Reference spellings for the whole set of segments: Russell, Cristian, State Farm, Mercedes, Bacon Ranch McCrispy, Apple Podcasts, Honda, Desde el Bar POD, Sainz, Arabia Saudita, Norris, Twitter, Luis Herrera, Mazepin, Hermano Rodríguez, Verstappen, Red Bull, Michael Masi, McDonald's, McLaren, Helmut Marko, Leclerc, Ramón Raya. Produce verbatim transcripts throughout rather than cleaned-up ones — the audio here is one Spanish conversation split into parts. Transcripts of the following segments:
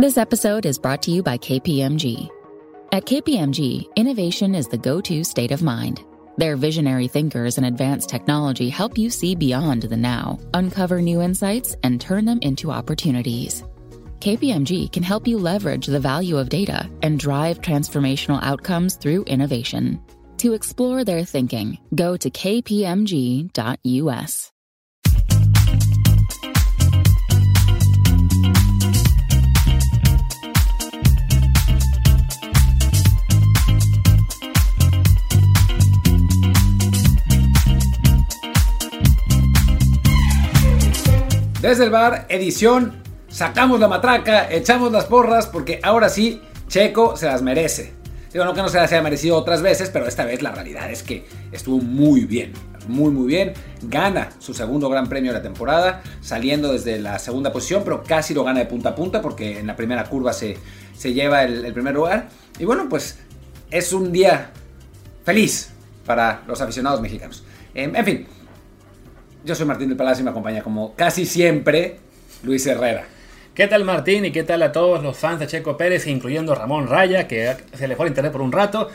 This episode is brought to you by K P M G. At K P M G, innovation is the go-to state of mind. Their visionary thinkers and advanced technology help you see beyond the now, uncover new insights, and turn them into opportunities. K P M G can help you leverage the value of data and drive transformational outcomes through innovation. To explore their thinking, go to k p m g dot u s. Desde el bar, edición, sacamos la matraca, echamos las porras, porque ahora sí, Checo se las merece. Digo, no que no se las haya merecido otras veces, pero esta vez la realidad es que estuvo muy bien, muy muy bien. Gana su segundo gran premio de la temporada, saliendo desde la segunda posición, pero casi lo gana de punta a punta, porque en la primera curva se, se lleva el, el primer lugar. Y bueno, pues es un día feliz para los aficionados mexicanos. En, en fin. Yo soy Martín del Palacio y me acompaña como casi siempre Luis Herrera. ¿Qué tal, Martín? Y qué tal a todos los fans de Checo Pérez, incluyendo Ramón Raya, que se le fue el internet por un rato.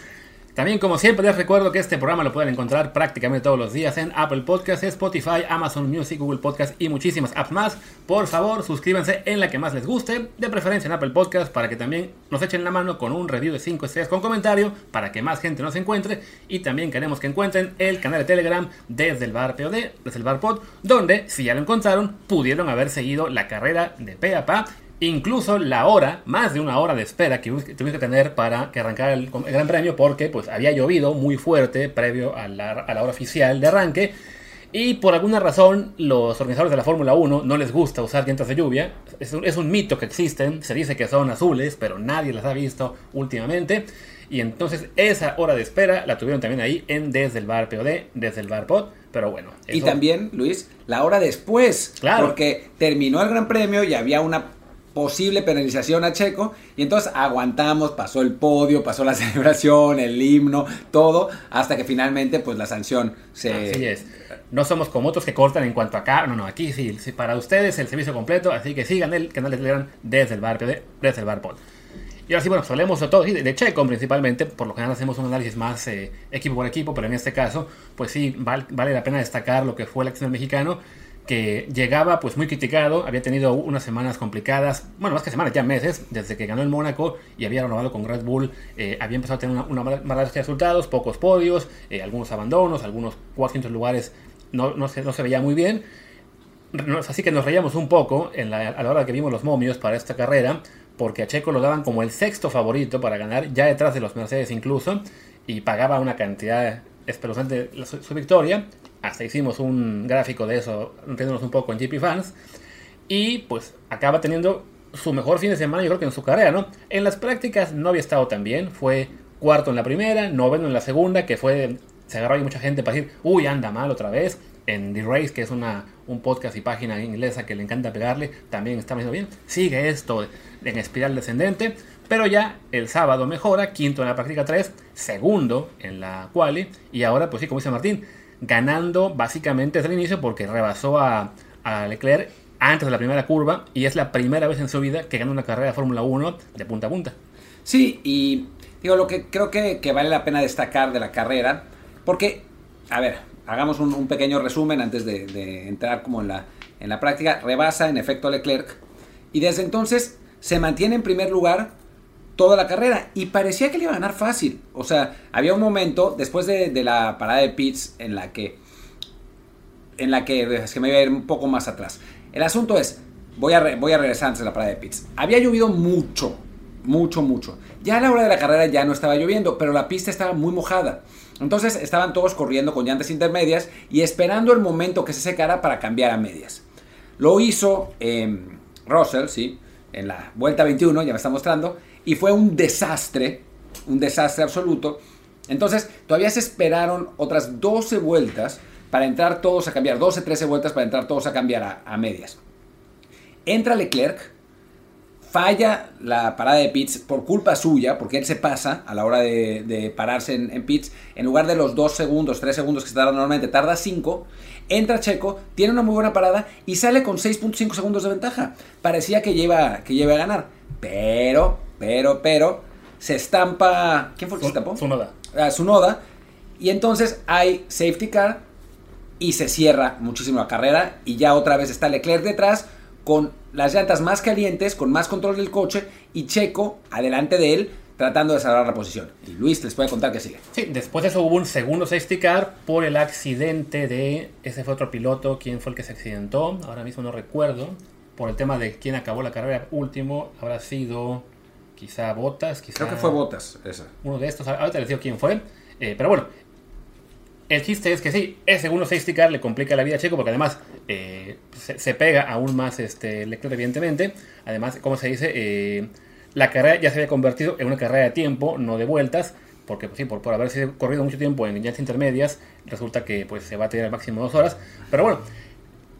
También, como siempre, les recuerdo que este programa lo pueden encontrar prácticamente todos los días en Apple Podcasts, Spotify, Amazon Music, Google Podcasts y muchísimas apps más. Por favor, suscríbanse en la que más les guste, de preferencia en Apple Podcasts, para que también nos echen la mano con un review de cinco estrellas con comentario, para que más gente nos encuentre. Y también queremos que encuentren el canal de Telegram Desde el Bar P O D, Desde el Bar P O D, donde, si ya lo encontraron, pudieron haber seguido la carrera de pe a pa. Incluso la hora, más de una hora de espera que tuvimos que tener para que arrancara el, el Gran Premio, porque pues había llovido muy fuerte previo a la, a la hora oficial de arranque. Y por alguna razón los organizadores de la Fórmula uno no les gusta usar llantas de lluvia. Es un, es un mito que existen, se dice que son azules, pero nadie las ha visto últimamente. Y entonces esa hora de espera la tuvieron también ahí en Desde el Bar P O D, Desde el Bar P O D, pero bueno. Eso. Y también, Luis, la hora después, claro, porque terminó el Gran Premio y había una posible penalización a Checo, y entonces aguantamos, pasó el podio, pasó la celebración, el himno, todo, hasta que finalmente pues la sanción se... Así es, no somos como otros que cortan en cuanto acá, no, no, aquí sí, sí, para ustedes el servicio completo, así que sigan el canal de Telegram Desde el Bar, Desde el Bar Pod. Y ahora sí, bueno, hablemos de todo, de Checo principalmente, por lo general hacemos un análisis más eh, equipo por equipo, pero en este caso, pues sí, val, vale la pena destacar lo que fue el acción del mexicano, que llegaba pues muy criticado, había tenido unas semanas complicadas, bueno, más que semanas, ya meses, desde que ganó el Mónaco y había renovado con Red Bull, eh, había empezado a tener una, una mala racha de resultados, pocos podios, eh, algunos abandonos, algunos cuatrocientos lugares, no, no, se, no se veía muy bien, nos, así que nos reíamos un poco en la, a la hora que vimos los momios para esta carrera, porque a Checo lo daban como el sexto favorito para ganar, ya detrás de los Mercedes incluso, y pagaba una cantidad espeluznante su, su victoria. Hasta hicimos un gráfico de eso, riéndonos un poco en G P Fans. Y pues acaba teniendo su mejor fin de semana, yo creo que en su carrera, ¿no? En las prácticas no había estado tan bien. Fue cuarto en la primera, noveno en la segunda, que fue... Se agarró ahí mucha gente para decir, uy, anda mal otra vez. En The Race, que es una, un podcast y página inglesa que le encanta pegarle, también está haciendo bien. Sigue esto en espiral descendente. Pero ya el sábado mejora, quinto en la práctica tres, segundo en la quali. Y ahora, pues sí, como dice Martín, ganando básicamente desde el inicio porque rebasó a, a Leclerc antes de la primera curva y es la primera vez en su vida que gana una carrera de Fórmula uno de punta a punta. Sí, y digo, lo que creo que, que vale la pena destacar de la carrera, porque, a ver, hagamos un, un pequeño resumen antes de, de entrar como en la, en la práctica. Rebasa en efecto a Leclerc y desde entonces se mantiene en primer lugar toda la carrera, y parecía que le iba a ganar fácil. O sea, había un momento después de, de la parada de pits en la que, en la que, es que me iba a ir un poco más atrás. El asunto es, voy a, re, voy a regresar antes de la parada de pits. Había llovido mucho, mucho, mucho. Ya a la hora de la carrera ya no estaba lloviendo, pero la pista estaba muy mojada. Entonces estaban todos corriendo con llantas intermedias y esperando el momento que se secara para cambiar a medias. Lo hizo eh, Russell, sí, en la vuelta veintiuno, ya me está mostrando. Y fue un desastre, un desastre absoluto. Entonces, todavía se esperaron otras doce vueltas para entrar todos a cambiar, doce, trece vueltas para entrar todos a cambiar a, a medias. Entra Leclerc, falla la parada de pits por culpa suya, porque él se pasa a la hora de, de pararse en, en pits. En lugar de los dos segundos, tres segundos que se tarda normalmente, tarda cinco. Entra Checo, tiene una muy buena parada y sale con seis punto cinco segundos de ventaja. Parecía que lleva, que lleva a ganar. Pero, pero, pero, se estampa... ¿Quién fue que se estampó? Tsunoda. Ah, Tsunoda. Y entonces hay safety car y se cierra muchísimo la carrera. Y ya otra vez está Leclerc detrás con las llantas más calientes, con más control del coche. Y Checo adelante de él, tratando de salvar la posición. Y Luis les puede contar que sigue. Sí, después de eso hubo un segundo safety car por el accidente de... Ese fue otro piloto. ¿Quién fue el que se accidentó? Ahora mismo no recuerdo. Por el tema de quién acabó la carrera último, habrá sido quizá Bottas. Quizá Creo que fue Bottas, esa. Uno de estos. Ahorita les digo quién fue. Eh, pero bueno, el chiste es que sí, ese segundo safety car le complica la vida a Checo, porque además eh, se, se pega aún más este Leclerc, evidentemente. Además, como se dice, eh, la carrera ya se había convertido en una carrera de tiempo, no de vueltas, porque pues, sí, por, por haberse corrido mucho tiempo en líneas intermedias, resulta que pues se va a tener al máximo dos horas. Pero bueno,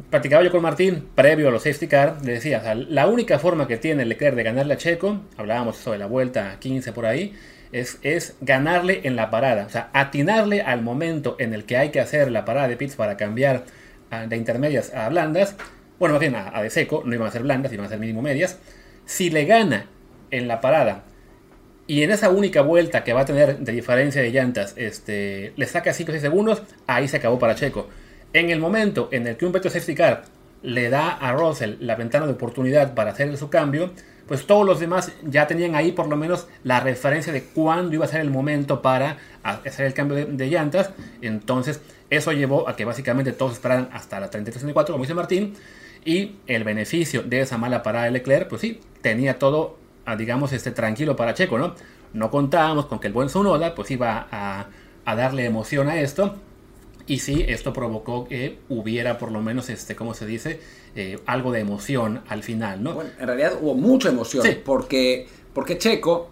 platicaba yo con Martín previo a los safety car, le decía, o sea, la única forma que tiene Leclerc de ganarle a Checo, hablábamos eso de la vuelta quince por ahí, es, es ganarle en la parada, o sea, atinarle al momento en el que hay que hacer la parada de pits para cambiar a, de intermedias a blandas, bueno, más bien a, a de seco, no iban a ser blandas, iban a ser mínimo medias. Si le gana en la parada y en esa única vuelta que va a tener de diferencia de llantas, este, le saca cinco o seis segundos, ahí se acabó para Checo. En el momento en el que un veto safety car le da a Russell la ventana de oportunidad para hacer su cambio, pues todos los demás ya tenían ahí por lo menos la referencia de cuándo iba a ser el momento para hacer el cambio de, de llantas. Entonces eso llevó a que básicamente todos esperaran hasta la treinta y tres treinta y cuatro, como dice Martín, y el beneficio de esa mala parada de Leclerc, pues sí, tenía todo, digamos, este, tranquilo para Checo, ¿no? No contábamos con que el buen Tsunoda pues iba a, a darle emoción a esto. Y sí, esto provocó que hubiera por lo menos, este, ¿cómo se dice? Eh, algo de emoción al final, ¿no? Bueno, en realidad hubo mucha emoción, sí. porque, porque Checo,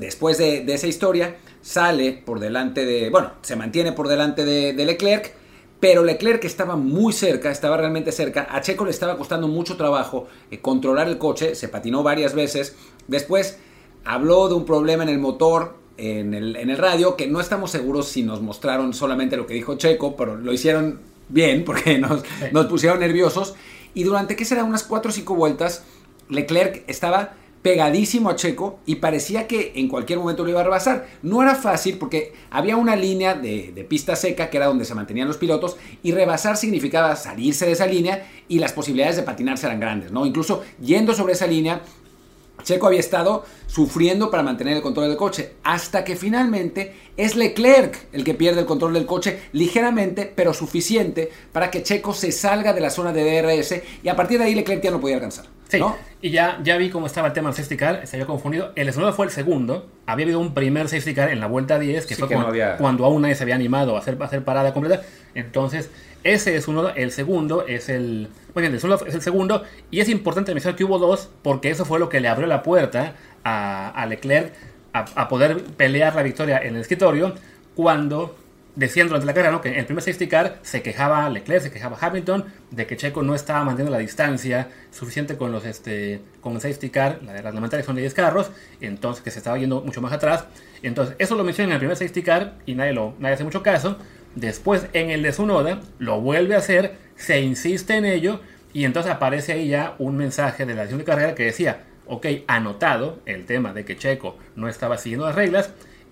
después de, de esa historia, sale por delante de... Bueno, se mantiene por delante de, de Leclerc, pero Leclerc estaba muy cerca, estaba realmente cerca. A Checo le estaba costando mucho trabajo eh, controlar el coche, se patinó varias veces. Después habló de un problema en el motor... En el, en el radio, que no estamos seguros si nos mostraron solamente lo que dijo Checo, pero lo hicieron bien porque nos, sí. nos pusieron nerviosos. Y durante, ¿qué será? Unas cuatro o cinco vueltas, Leclerc estaba pegadísimo a Checo y parecía que en cualquier momento lo iba a rebasar. No era fácil porque había una línea de, de pista seca que era donde se mantenían los pilotos, y rebasar significaba salirse de esa línea y las posibilidades de patinarse eran grandes, ¿no? Incluso yendo sobre esa línea, Checo había estado sufriendo para mantener el control del coche, hasta que finalmente es Leclerc el que pierde el control del coche ligeramente, pero suficiente para que Checo se salga de la zona de D R S, y a partir de ahí Leclerc ya no podía alcanzar, ¿no? Sí, y ya, ya vi cómo estaba el tema del safety car, se había confundido. El Tsunoda fue el segundo, había habido un primer safety car en la vuelta diez, que sí, fue que cuando, no había... cuando aún nadie se había animado a hacer, a hacer parada completa. Entonces ese es uno, el segundo es el... Bueno, el Tsunoda es el segundo, y es importante mencionar que hubo dos, porque eso fue lo que le abrió la puerta a, a Leclerc a, a poder pelear la victoria en el escritorio, cuando decían durante la carrera, ¿no?, que en el primer safety car se quejaba Leclerc, se quejaba Hamilton de que Checo no estaba manteniendo la distancia suficiente con los este con el safety car, la de reglamentaria son de diez carros, entonces que se estaba yendo mucho más atrás. Entonces eso lo mencionan en el primer safety car y nadie, lo, nadie hace mucho caso. Después en el de Tsunoda lo vuelve a hacer, se insiste en ello, y entonces aparece ahí ya un mensaje de la acción de carrera que decía, ok, anotado el tema de que Checo no estaba siguiendo las reglas,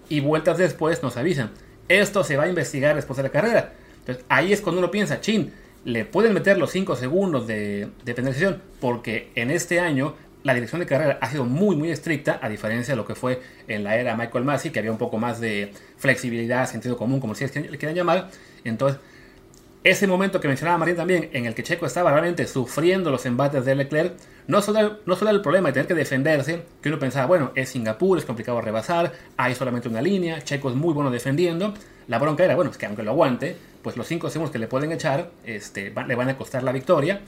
y vueltas después nos avisan, esto se va a investigar después de la carrera. Entonces ahí es cuando uno piensa, chin, le pueden meter los cinco segundos de, de penalización, porque en este año la dirección de carrera ha sido muy muy estricta, a diferencia de lo que fue en la era Michael Masi, que había un poco más de flexibilidad, sentido común, como ustedes le quieran llamar. Entonces, ese momento que mencionaba Marín también, en el que Checo estaba realmente sufriendo los embates de Leclerc, no solo, no solo era el problema de tener que defenderse, que uno pensaba, bueno, es Singapur, es complicado rebasar, hay solamente una línea, Checo es muy bueno defendiendo. La bronca era, bueno, es que aunque lo aguante, pues los cinco segundos que le pueden echar este, va, le van a costar la victoria.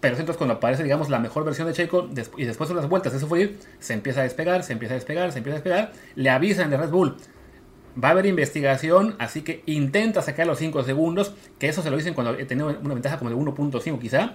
Pero entonces cuando aparece, digamos, la mejor versión de Checo y después de unas vueltas de sufrir, se empieza a despegar, se empieza a despegar, se empieza a despegar. Le avisan de Red Bull, va a haber investigación, así que intenta sacar los cinco segundos, que eso se lo dicen cuando tenía una ventaja como de uno punto cinco quizá.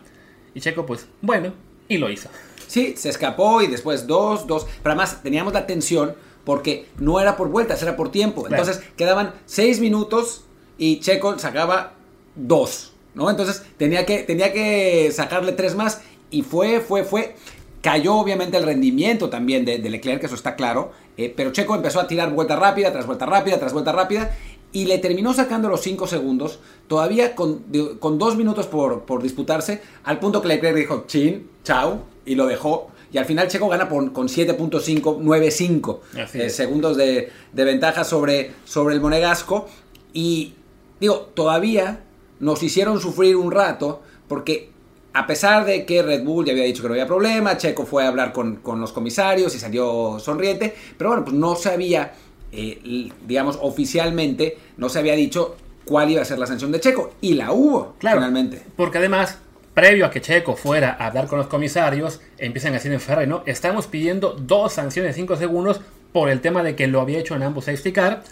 Y Checo, pues, bueno, y lo hizo. Sí, se escapó y después dos, dos. Pero además teníamos la tensión porque no era por vueltas, era por tiempo. Entonces claro, quedaban seis minutos y Checo sacaba dos, ¿no? Entonces tenía que, tenía que sacarle tres más, y fue, fue, fue. Cayó obviamente el rendimiento también de, de Leclerc, que eso está claro, eh, pero Checo empezó a tirar vuelta rápida, tras vuelta rápida, tras vuelta rápida, y le terminó sacando los cinco segundos, todavía con, con dos minutos por, por disputarse, al punto que Leclerc dijo, chin, chao, y lo dejó. Y al final Checo gana por, con siete punto cinco nueve cinco eh, segundos de, de ventaja sobre, sobre el monegasco. Y digo, todavía nos hicieron sufrir un rato, porque a pesar de que Red Bull ya había dicho que no había problema, Checo fue a hablar con, con los comisarios y salió sonriente, pero bueno, pues no se había, eh, digamos, oficialmente, no se había dicho cuál iba a ser la sanción de Checo. Y la hubo, claro, finalmente. Porque además, previo a que Checo fuera a hablar con los comisarios, empiezan a decir en Ferrari, ¿no? Estamos pidiendo dos sanciones de cinco segundos por el tema de que lo había hecho en ambos safety car.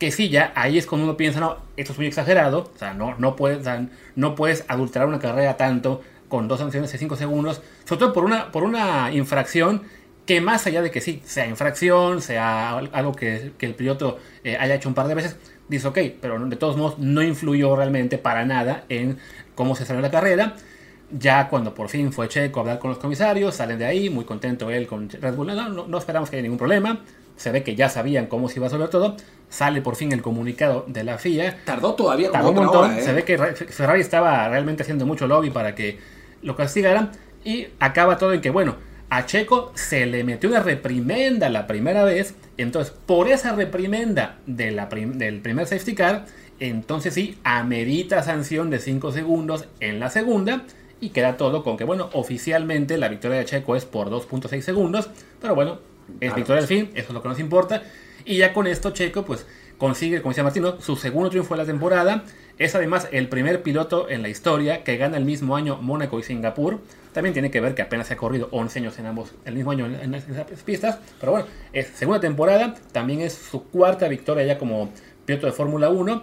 Que sí, ya ahí es cuando uno piensa, no, esto es muy exagerado. O sea, no, no, puedes, no puedes adulterar una carrera tanto con dos sanciones de cinco segundos. Sobre todo por una, por una infracción que, más allá de que sí, sea infracción, sea algo que, que el piloto eh, haya hecho un par de veces, dice ok, pero de todos modos no influyó realmente para nada en cómo se salió la carrera. Ya cuando por fin fue Checo a hablar con los comisarios, salen de ahí, muy contento él con Red Bull, no, no, no esperamos que haya ningún problema, se ve que ya sabían cómo se iba a resolver todo, sale por fin el comunicado de la F I A. Tardó todavía como un montón, hora, ¿eh? Se ve que Ferrari estaba realmente haciendo mucho lobby para que lo castigaran, y acaba todo en que, bueno, a Checo se le metió una reprimenda la primera vez, entonces por esa reprimenda de la prim- del primer safety car, entonces sí, amerita sanción de cinco segundos en la segunda. Y queda todo con que, bueno, oficialmente la victoria de Checo es por dos punto seis segundos. Pero bueno, es victoria al fin, eso es lo que nos importa. Y ya con esto Checo pues consigue, como decía Martino, su segundo triunfo de la temporada. Es además el primer piloto en la historia que gana el mismo año Mónaco y Singapur. También tiene que ver que apenas se ha corrido once años en ambos, el mismo año en, en las pistas. Pero bueno, es segunda temporada, también es su cuarta victoria ya como piloto de Fórmula uno.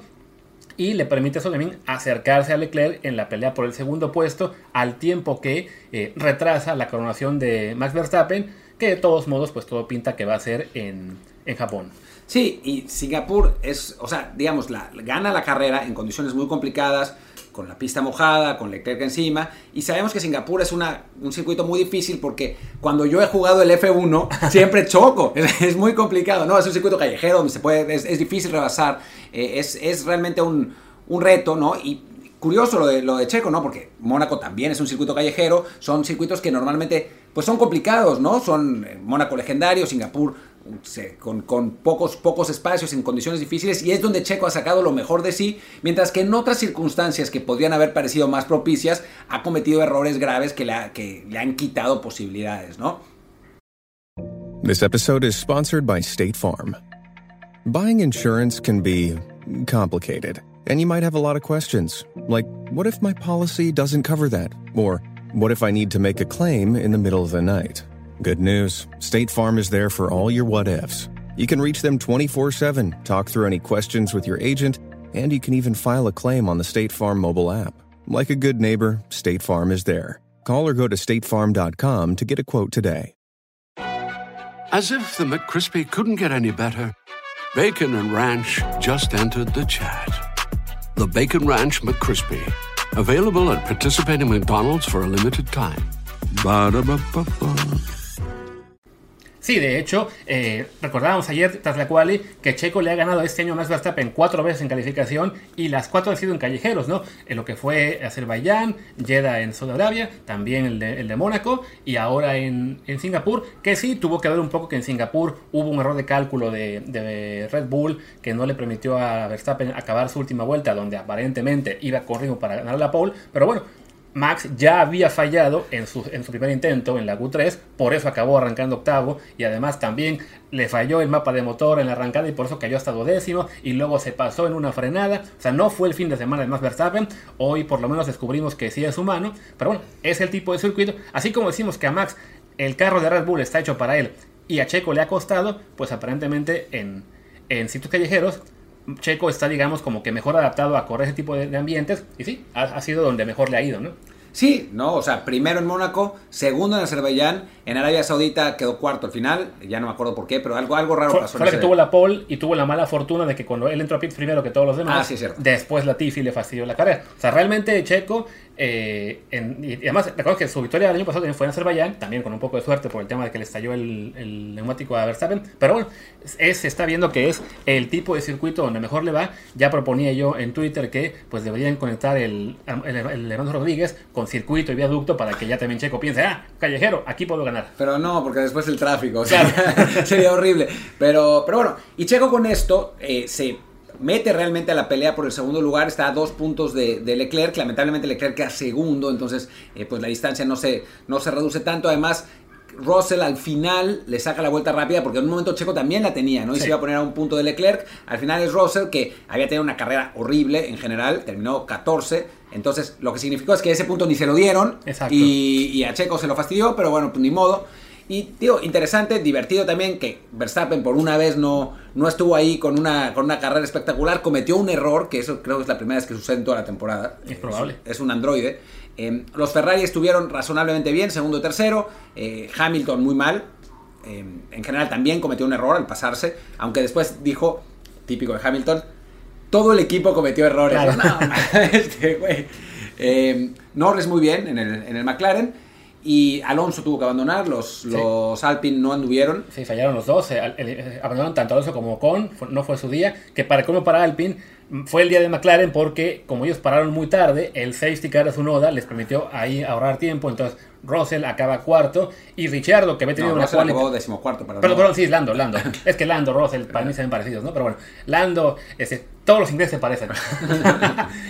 Y le permite eso también acercarse a Leclerc en la pelea por el segundo puesto, al tiempo que eh, retrasa la coronación de Max Verstappen, que de todos modos pues todo pinta que va a ser en, en Japón. Sí, y Singapur es, o sea, digamos, la, gana la carrera en condiciones muy complicadas, con la pista mojada, con Leclerc encima, y sabemos que Singapur es una, un circuito muy difícil porque cuando yo he jugado el efe uno siempre choco, es, es muy complicado, ¿no? Es un circuito callejero donde se puede, es, es difícil rebasar, eh, es, es realmente un, un reto, ¿no? Y curioso lo de, lo de Checo, ¿no? Porque Mónaco también es un circuito callejero, son circuitos que normalmente pues son complicados, ¿no? Son Mónaco legendario, Singapur con, con pocos, pocos espacios, en condiciones difíciles, y es donde Checo ha sacado lo mejor de sí, mientras que en otras circunstancias que podrían haber parecido más propicias, ha cometido errores graves que le, ha, que le han quitado posibilidades, ¿no? This episode is sponsored by State Farm. Buying insurance can be complicated, and you might have a lot of questions, like what if my policy doesn't cover that? Or what if I need to make a claim in the middle of the night? Good news. State Farm is there for all your what-ifs. You can reach them twenty-four seven, talk through any questions with your agent, and you can even file a claim on the State Farm mobile app. Like a good neighbor, State Farm is there. Call or go to state farm dot com to get a quote today. As if the McCrispy couldn't get any better, Bacon and Ranch just entered the chat. The Bacon Ranch McCrispy, available at participating McDonald's for a limited time. Ba-da-ba-ba-ba. Sí, de hecho, eh, recordábamos ayer, tras la quali, que Checo le ha ganado este año a Max Verstappen cuatro veces en calificación, y las cuatro han sido en callejeros, ¿no? En lo que fue Azerbaiyán, Jeddah en Saudi Arabia, también el de, el de Mónaco, y ahora en, en Singapur, que sí, tuvo que ver un poco que en Singapur hubo un error de cálculo de, de Red Bull, que no le permitió a Verstappen acabar su última vuelta, donde aparentemente iba corriendo para ganar la pole, pero bueno, Max ya había fallado en su, en su primer intento en la Q tres, por eso acabó arrancando octavo, y además también le falló el mapa de motor en la arrancada y por eso cayó hasta duodécimo, y luego se pasó en una frenada. O sea, no fue el fin de semana de Max Verstappen, hoy por lo menos descubrimos que sí es humano, pero bueno, es el tipo de circuito. Así como decimos que a Max el carro de Red Bull está hecho para él y a Checo le ha costado, pues aparentemente en, en sitios callejeros, Checo está, digamos, como que mejor adaptado a correr ese tipo de, de ambientes, y sí, ha, ha sido donde mejor le ha ido, ¿no? Sí, no, o sea, primero en Mónaco, segundo en Azerbaiyán, en Arabia Saudita quedó cuarto al final, ya no me acuerdo por qué, pero algo, algo raro fue, pasó. Fue que tuvo la pole y tuvo la mala fortuna de que cuando él entró a pit primero que todos los demás, ah, sí, después Latifi le fastidió la carrera. O sea, realmente Checo Eh, en, y además, recuerdo que su victoria del año pasado también fue en Azerbaiyán, también con un poco de suerte por el tema de que le estalló el, el neumático a Verstappen. Pero bueno, se es, está viendo que es el tipo de circuito donde mejor le va. Ya proponía yo en Twitter que pues deberían conectar el, el, el Hermano Rodríguez con circuito y viaducto para que ya también Checo piense, ah, callejero, aquí puedo ganar. Pero no, porque después el tráfico, o sea, claro. Sería horrible. Pero, pero bueno, y Checo con esto eh, se... mete realmente a la pelea por el segundo lugar. Está a dos puntos de, de Leclerc. Lamentablemente Leclerc queda segundo, entonces eh, pues la distancia no se, no se reduce tanto. Además, Russell al final le saca la vuelta rápida, porque en un momento Checo también la tenía, ¿no? Y sí. se iba a poner a un punto de Leclerc. Al final es Russell, que había tenido una carrera horrible en general, terminó catorce. Entonces lo que significó es que ese punto ni se lo dieron. Exacto. Y, y a Checo se lo fastidió, pero bueno, pues ni modo. Y, tío, interesante, divertido también que Verstappen por una vez no, no estuvo ahí con una, con una carrera espectacular. Cometió un error, que eso creo que es la primera vez que sucede en toda la temporada. Es probable. Es, es un androide. Eh, los Ferrari estuvieron razonablemente bien, segundo y tercero. Eh, Hamilton muy mal. Eh, en general también cometió un error al pasarse, aunque después dijo, típico de Hamilton, todo el equipo cometió errores. Claro. No, este güey. Eh, Norris muy bien en el, en el McLaren. Y Alonso tuvo que abandonar, los, sí. los Alpine no anduvieron. Sí, fallaron los dos, eh, eh, abandonaron tanto Alonso como Ocon, no fue su día, que para cómo para Alpine fue el día de McLaren porque como ellos pararon muy tarde, el safety car de Tsunoda les permitió ahí ahorrar tiempo, entonces Russell acaba cuarto y Ricciardo que había tenido no, una cual... acabó decimocuarto, perdón. Perdón, no. perdón, sí, Lando, Lando. Es que Lando, Russell, para mí se ven parecidos, ¿no? Pero bueno, Lando, este, todos los ingleses se parecen.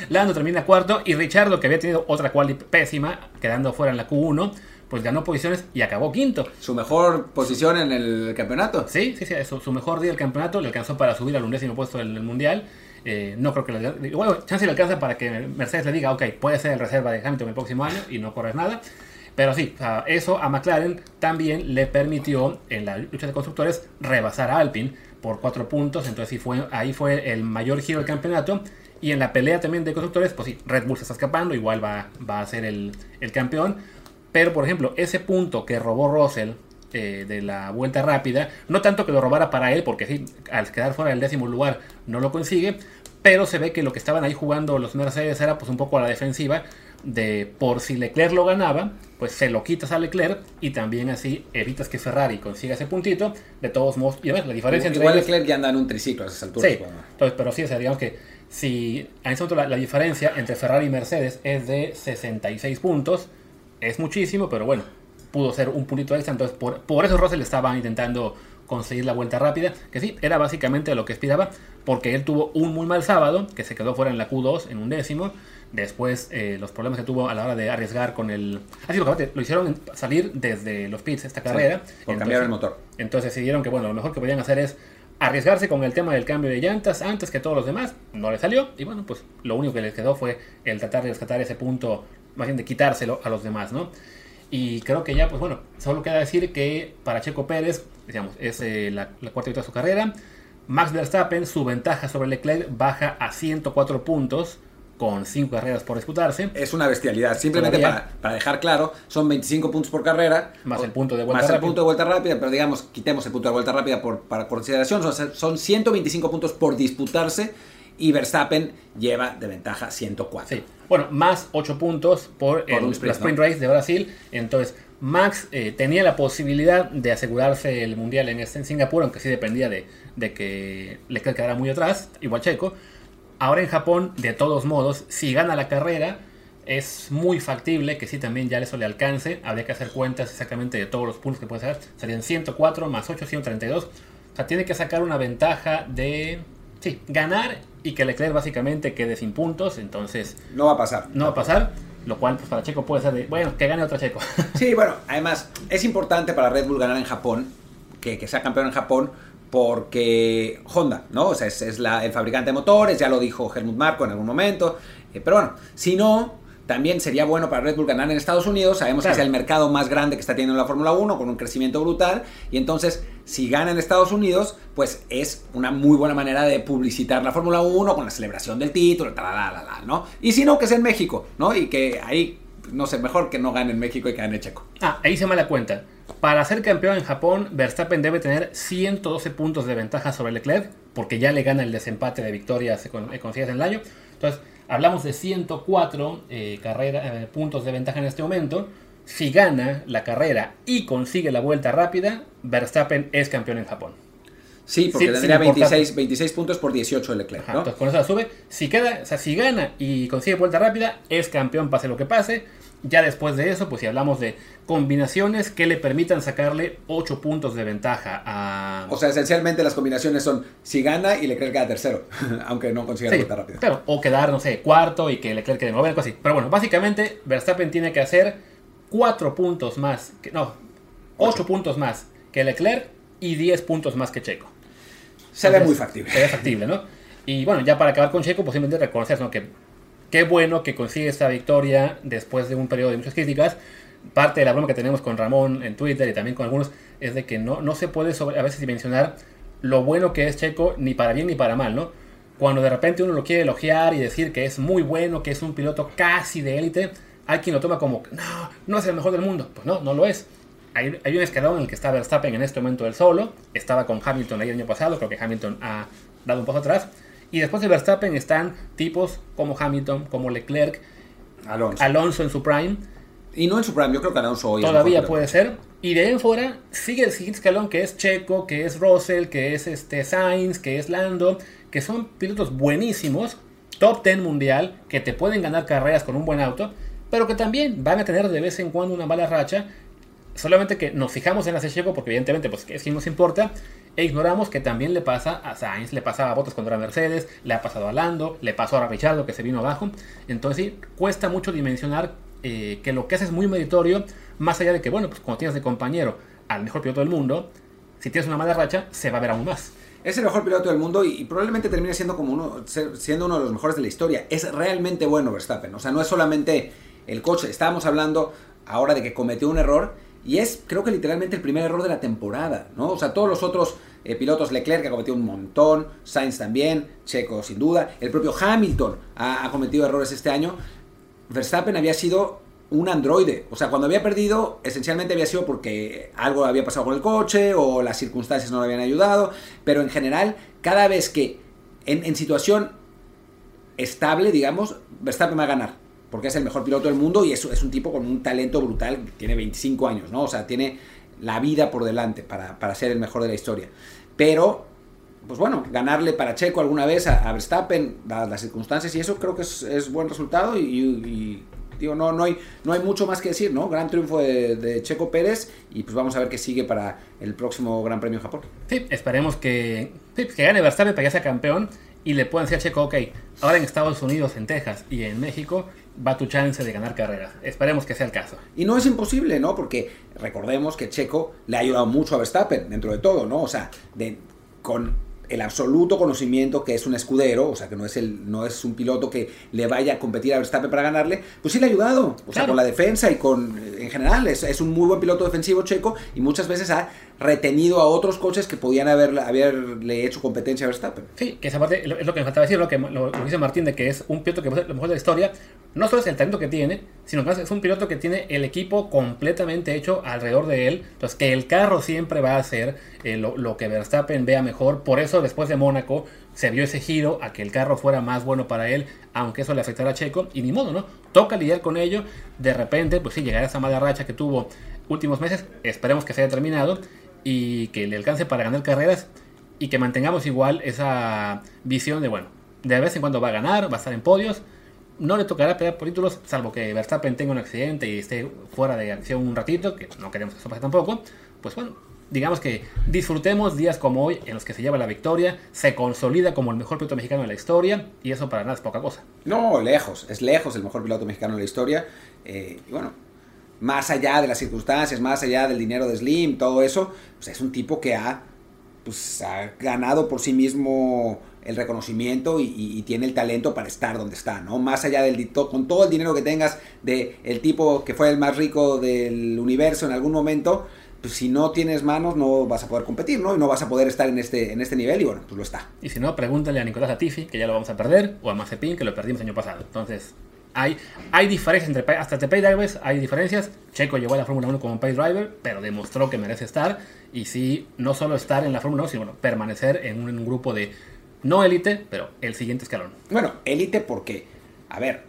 Lando termina cuarto y Ricciardo que había tenido otra quali pésima, quedando fuera en la Q uno, pues ganó posiciones y acabó quinto. Su mejor posición en el campeonato. Sí, sí, sí, su, su mejor día del campeonato, le alcanzó para subir al undécimo puesto del mundial. Eh, no creo que le, bueno, chance le alcanza para que Mercedes le diga, ok, puede ser el reserva de Hamilton el próximo año y no corres nada. Pero sí, eso a McLaren también le permitió en la lucha de constructores rebasar a Alpine por cuatro puntos. Entonces sí fue, ahí fue el mayor giro del campeonato. Y en la pelea también de constructores, pues sí, Red Bull se está escapando, igual va, va a ser el, el campeón. Pero por ejemplo, ese punto que robó Russell eh, de la vuelta rápida, no tanto que lo robara para él, porque sí, al quedar fuera del décimo lugar no lo consigue, pero se ve que lo que estaban ahí jugando los Mercedes era pues un poco a la defensiva, de por si Leclerc lo ganaba, pues se lo quitas a Leclerc y también así evitas que Ferrari consiga ese puntito. De todos modos, y a ver, la diferencia igual entre ellos... Leclerc ya anda en un triciclo a esas alturas. Sí, cuando... entonces, pero sí, o sea, digamos que si a ese momento la, la diferencia entre Ferrari y Mercedes es de sesenta y seis puntos, es muchísimo, pero bueno, pudo ser un puntito extra, entonces por, por eso Russell estaba intentando conseguir la vuelta rápida, que sí, era básicamente lo que aspiraba, porque él tuvo un muy mal sábado, que se quedó fuera en la Q dos, en un décimo. Después, eh, los problemas que tuvo a la hora de arriesgar con el... Ah, sí, lo, lo hicieron salir desde los pits esta carrera. Sí, por cambiar el motor. Entonces decidieron que, bueno, lo mejor que podían hacer es arriesgarse con el tema del cambio de llantas antes que todos los demás. No les salió. Y bueno, pues lo único que les quedó fue el tratar de rescatar ese punto, más bien de quitárselo a los demás, ¿no? Y creo que ya, pues bueno, solo queda decir que para Checo Pérez, digamos, es eh, la, la cuarta victoria de su carrera. Max Verstappen, su ventaja sobre Leclerc baja a ciento cuatro puntos, con cinco carreras por disputarse. Es una bestialidad. Simplemente para, para dejar claro, son veinticinco puntos por carrera. Más o, el punto de vuelta más rápida. Más el punto de vuelta rápida, pero digamos, quitemos el punto de vuelta rápida por, para consideración. Son, son ciento veinticinco puntos por disputarse y Verstappen lleva de ventaja ciento cuatro. Sí. Bueno, más ocho puntos por, por el sprint, la sprint ¿no? race de Brasil. Entonces, Max eh, tenía la posibilidad de asegurarse el mundial en, este, en Singapur, aunque sí dependía de, de que Leclerc quedara muy atrás, igual Checo. Ahora en Japón, de todos modos, si gana la carrera, es muy factible que sí también ya eso le alcance. Habría que hacer cuentas exactamente de todos los puntos que puede sacar. Serían ciento cuatro más ocho, ciento treinta y dos. O sea, tiene que sacar una ventaja de... Sí, ganar y que Leclerc básicamente quede sin puntos. Entonces... No va a pasar. No va a pasar. Lo cual, pues para Checo puede ser de... Bueno, que gane otro Checo. Sí, bueno, además, es importante para Red Bull ganar en Japón, que, que sea campeón en Japón, porque Honda, ¿no? O sea, es, es la, el fabricante de motores, ya lo dijo Helmut Marko en algún momento. Eh, pero bueno, si no, también sería bueno para Red Bull ganar en Estados Unidos. Sabemos claro. que es el mercado más grande que está teniendo la Fórmula uno, con un crecimiento brutal. Y entonces, si gana en Estados Unidos, pues es una muy buena manera de publicitar la Fórmula uno con la celebración del título, tal, tal, tal, ¿no? Y si no, que sea en México, ¿no? Y que ahí, no sé, mejor que no gane en México y que gane Checo. Ah, ahí se me la cuenta. Para ser campeón en Japón, Verstappen debe tener ciento doce puntos de ventaja sobre Leclerc, porque ya le gana el desempate de victorias conseguidas en el año. Entonces, Hablamos de ciento cuatro eh, carrera, eh, puntos de ventaja en este momento. Si gana la carrera y consigue la vuelta rápida, Verstappen es campeón en Japón. Sí, porque sí, tendría veintiséis, veintiséis puntos por dieciocho el Leclerc, ¿no? Entonces con eso la sube. Si queda, o sea, si gana y consigue vuelta rápida, es campeón pase lo que pase. Ya después de eso, pues si hablamos de combinaciones que le permitan sacarle ocho puntos de ventaja a... O sea, esencialmente las combinaciones son si gana y Leclerc queda tercero, aunque no consiga sí, la vuelta rápida. Claro, o quedar, no sé, cuarto y que Leclerc quede noveno, algo así. Pero bueno, básicamente Verstappen tiene que hacer cuatro puntos más, que, no, ocho puntos más que Leclerc y diez puntos más que Checo. Se ve muy factible. Se ve factible, ¿no? Y bueno, ya para acabar con Checo, pues simplemente reconocer, ¿no?, que qué bueno que consigue esta victoria después de un periodo de muchas críticas. Parte de la broma que tenemos con Ramón en Twitter y también con algunos es de que no, no se puede sobre, a veces dimensionar lo bueno que es Checo, ni para bien ni para mal, ¿no? Cuando de repente uno lo quiere elogiar y decir que es muy bueno, que es un piloto casi de élite, hay quien lo toma como, no, no es el mejor del mundo. Pues no, no lo es. Hay, hay un escalón en el que está Verstappen en este momento él solo. Estaba con Hamilton ahí el año pasado. Creo que Hamilton ha dado un paso atrás. Y después de Verstappen están tipos como Hamilton, como Leclerc, Alonso, Alonso en su prime. Y no en su prime, yo creo que Alonso hoy todavía es puede ser. Y de ahí en fuera sigue el siguiente escalón, que es Checo, que es Russell, que es este Sainz, que es Lando, que son pilotos buenísimos, top diez mundial, que te pueden ganar carreras con un buen auto, pero que también van a tener de vez en cuando una mala racha. Solamente que nos fijamos en las de Checo porque evidentemente pues es quien nos importa, e ignoramos que también le pasa a Sainz, le pasaba a Bottas cuando era Mercedes, le ha pasado a Lando, le pasó a Ricciardo que se vino abajo. Entonces sí, cuesta mucho dimensionar eh, que lo que hace es muy meritorio, más allá de que, bueno, pues cuando tienes de compañero al mejor piloto del mundo, si tienes una mala racha, se va a ver aún más. Es el mejor piloto del mundo y, y probablemente termine siendo, como uno, siendo uno de los mejores de la historia. Es realmente bueno Verstappen, o sea, no es solamente el coche. Estábamos hablando ahora de que cometió un error, y es, creo que literalmente el primer error de la temporada, ¿no? O sea, todos los otros eh, pilotos, Leclerc que ha cometido un montón, Sainz también, Checo sin duda, el propio Hamilton ha, ha cometido errores este año. Verstappen había sido un androide, o sea, cuando había perdido, esencialmente había sido porque algo había pasado con el coche o las circunstancias no le habían ayudado, pero en general, cada vez que en, en situación estable, digamos, Verstappen va a ganar, porque es el mejor piloto del mundo y es, es un tipo con un talento brutal, tiene veinticinco años, ¿no? O sea, tiene la vida por delante para, para ser el mejor de la historia. Pero, pues bueno, ganarle para Checo alguna vez a, a Verstappen, dadas las circunstancias, y eso creo que es, es buen resultado y, y digo, no, no, hay, no hay mucho más que decir, ¿no? Gran triunfo de, de Checo Pérez y pues vamos a ver qué sigue para el próximo Gran Premio en Japón. Sí, esperemos que, sí, que gane Verstappen para que sea campeón y le puedan decir a Checo, ok, ahora en Estados Unidos, en Texas y en México va tu chance de ganar carreras. Esperemos que sea el caso. Y no es imposible, ¿no? Porque recordemos que Checo le ha ayudado mucho a Verstappen, dentro de todo, ¿no? O sea, de, con el absoluto conocimiento que es un escudero, o sea, que no es, el, no es un piloto que le vaya a competir a Verstappen para ganarle, pues sí le ha ayudado. O claro. sea, con la defensa y con, en general, es, es un muy buen piloto defensivo Checo y muchas veces ha retenido a otros coches que podían haber, haberle hecho competencia a Verstappen. Sí, que esa parte es lo que me faltaba decir, lo que lo, lo dice Martín, de que es un piloto que puede ser lo mejor de la historia. No solo es el talento que tiene, sino que es un piloto que tiene el equipo completamente hecho alrededor de él. Entonces, que el carro siempre va a hacer eh, lo, lo que Verstappen vea mejor. Por eso, después de Mónaco, se vio ese giro a que el carro fuera más bueno para él, aunque eso le afectara a Checo. Y ni modo, ¿no? Toca lidiar con ello. De repente, pues sí, llegará a esa mala racha que tuvo últimos meses. Esperemos que se haya terminado y que le alcance para ganar carreras y que mantengamos igual esa visión de, bueno, de vez en cuando va a ganar, va a estar en podios. No le tocará pelear por títulos, salvo que Verstappen tenga un accidente y esté fuera de acción un ratito, que no queremos que eso pase tampoco. Pues bueno, digamos que disfrutemos días como hoy en los que se lleva la victoria, se consolida como el mejor piloto mexicano de la historia, y eso para nada es poca cosa. No, lejos, es lejos el mejor piloto mexicano de la historia. Eh, y bueno, más allá de las circunstancias, más allá del dinero de Slim, todo eso, pues es un tipo que ha, pues, ha ganado por sí mismo el reconocimiento y, y, y tiene el talento para estar donde está, ¿no? Más allá del, con todo el dinero que tengas de el tipo que fue el más rico del universo en algún momento, pues si no tienes manos no vas a poder competir, ¿no? Y no vas a poder estar en este, en este nivel y bueno, pues lo está. Y si no, pregúntale a Nicolás Latifi, que ya lo vamos a perder, o a Mazepin, que lo perdimos el año pasado. Entonces, hay, hay diferencias entre, hasta entre pay drivers hay diferencias. Checo llegó a la Fórmula uno como un pay driver, pero demostró que merece estar, y sí, no solo estar en la Fórmula uno, sino bueno, permanecer en un, en un grupo de no élite, pero el siguiente escalón. Bueno, élite porque a ver,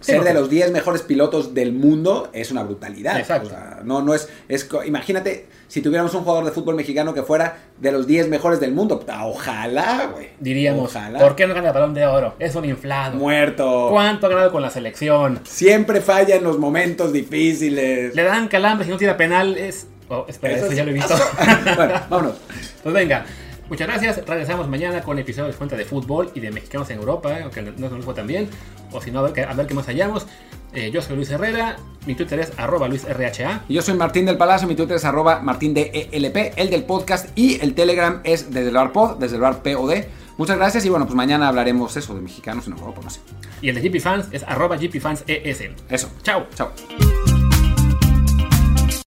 sí, ser porque... de los diez mejores pilotos del mundo es una brutalidad. Exacto. O sea, no, no es, es... Imagínate si tuviéramos un jugador de fútbol mexicano que fuera de los diez mejores del mundo. Ojalá, güey. Diríamos, ojalá. ¿Por qué no gana el Balón de Oro? Es un inflado. Muerto. ¿Cuánto ha ganado con la selección? Siempre falla en los momentos difíciles. Le dan calambres y no tira penal. Es... Oh, espera, eso, eso ya lo he visto. Bueno, vámonos. Pues venga. Muchas gracias, regresamos mañana con episodios de cuenta de fútbol y de mexicanos en Europa, ¿eh? Aunque no se nos fue tan bien, o si no, a ver, a ver qué más hallamos. Eh, yo soy Luis Herrera, mi Twitter es arroba luisrha. Yo soy Martín del Palacio, mi Twitter es arroba martindelp, el del podcast, y el Telegram es desde el bar pod, desde el bar P O D. Muchas gracias y bueno, pues mañana hablaremos eso de mexicanos en Europa, no sé. Y el de G P Fans es arroba G P Fans E S. Eso, chao. Chao.